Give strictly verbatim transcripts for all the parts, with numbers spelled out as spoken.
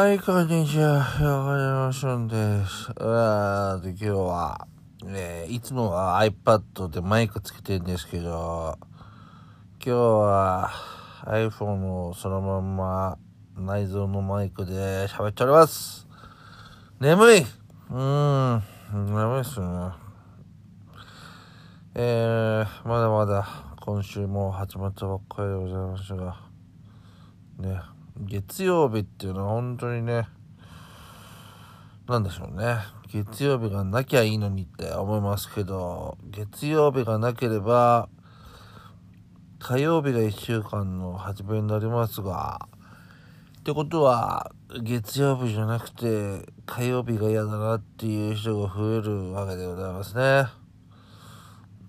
はい、こんにちは。山下俊です。あーで、今日は、えー、いつもは iPad でマイクつけてるんですけど、今日は iPhone をそのまんま内蔵のマイクで喋っております。眠い。うーん、眠いっすね。えー、まだまだ今週も始まったばっかりでございますが、ね。月曜日っていうのは本当にね、なんでしょうね。月曜日がなきゃいいのにって思いますけど、月曜日がなければ、火曜日がいっしゅうかんの始めになりますが、ってことは、月曜日じゃなくて火曜日が嫌だなっていう人が増えるわけでございますね。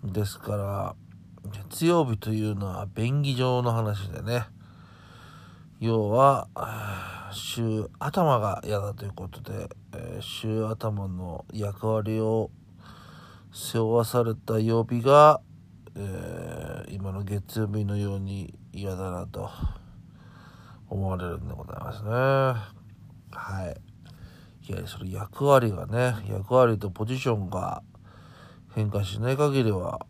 ですから、月曜日というのは便宜上の話でね、要は週頭が嫌だということで、えー、週頭の役割を背負わされた曜日が、えー、今の月曜日のように嫌だなと思われるんでございますね。はい。いや、それ役割がね、役割とポジションが変化しない限りは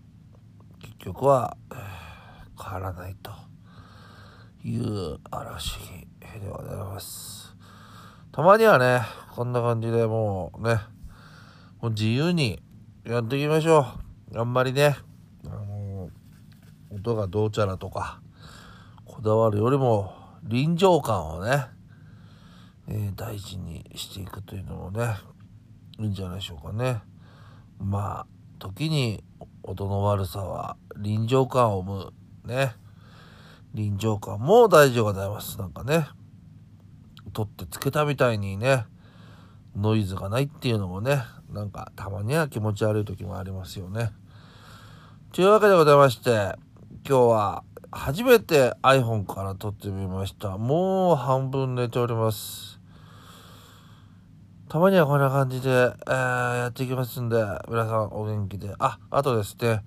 結局は変わらないと。いう嵐でございます。たまにはね、こんな感じでもうね、もう自由にやっていきましょう。あんまりね、あのー、音がどうちゃらとか、こだわるよりも臨場感をね、えー、大事にしていくというのもね、いいんじゃないでしょうかね。まあ、時に音の悪さは臨場感を生む、ね。臨場感も大事でございます。なんかね、取ってつけたみたいにね、ノイズがないっていうのもね、なんかたまには気持ち悪い時もありますよね。というわけでございまして、今日は初めて iPhone から撮ってみました。もう半分寝ております。たまにはこんな感じで、えー、やっていきますんで、皆さんお元気で。あ、あとですね、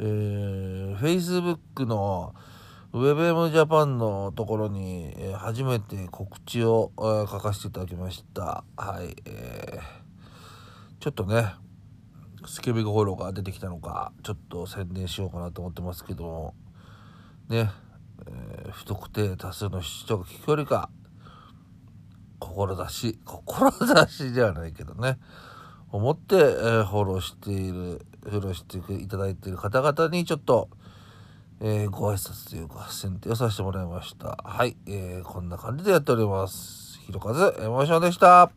えー、Facebook のウェブエムジャパン のところに、えー、初めて告知を、えー、書かせていただきました。はい、えー、ちょっとね、スケベ心が出てきたのか、ちょっと宣伝しようかなと思ってますけども、ね、えー、不特定多数の人が聞くよりか、志、志ではないけどね、思って、えー、フォローしている、フォローしていただいている方々にちょっと、えー、ご挨拶というか選定をさせてもらいました。はい、えー、こんな感じでやっております。ひろかず、山下でした。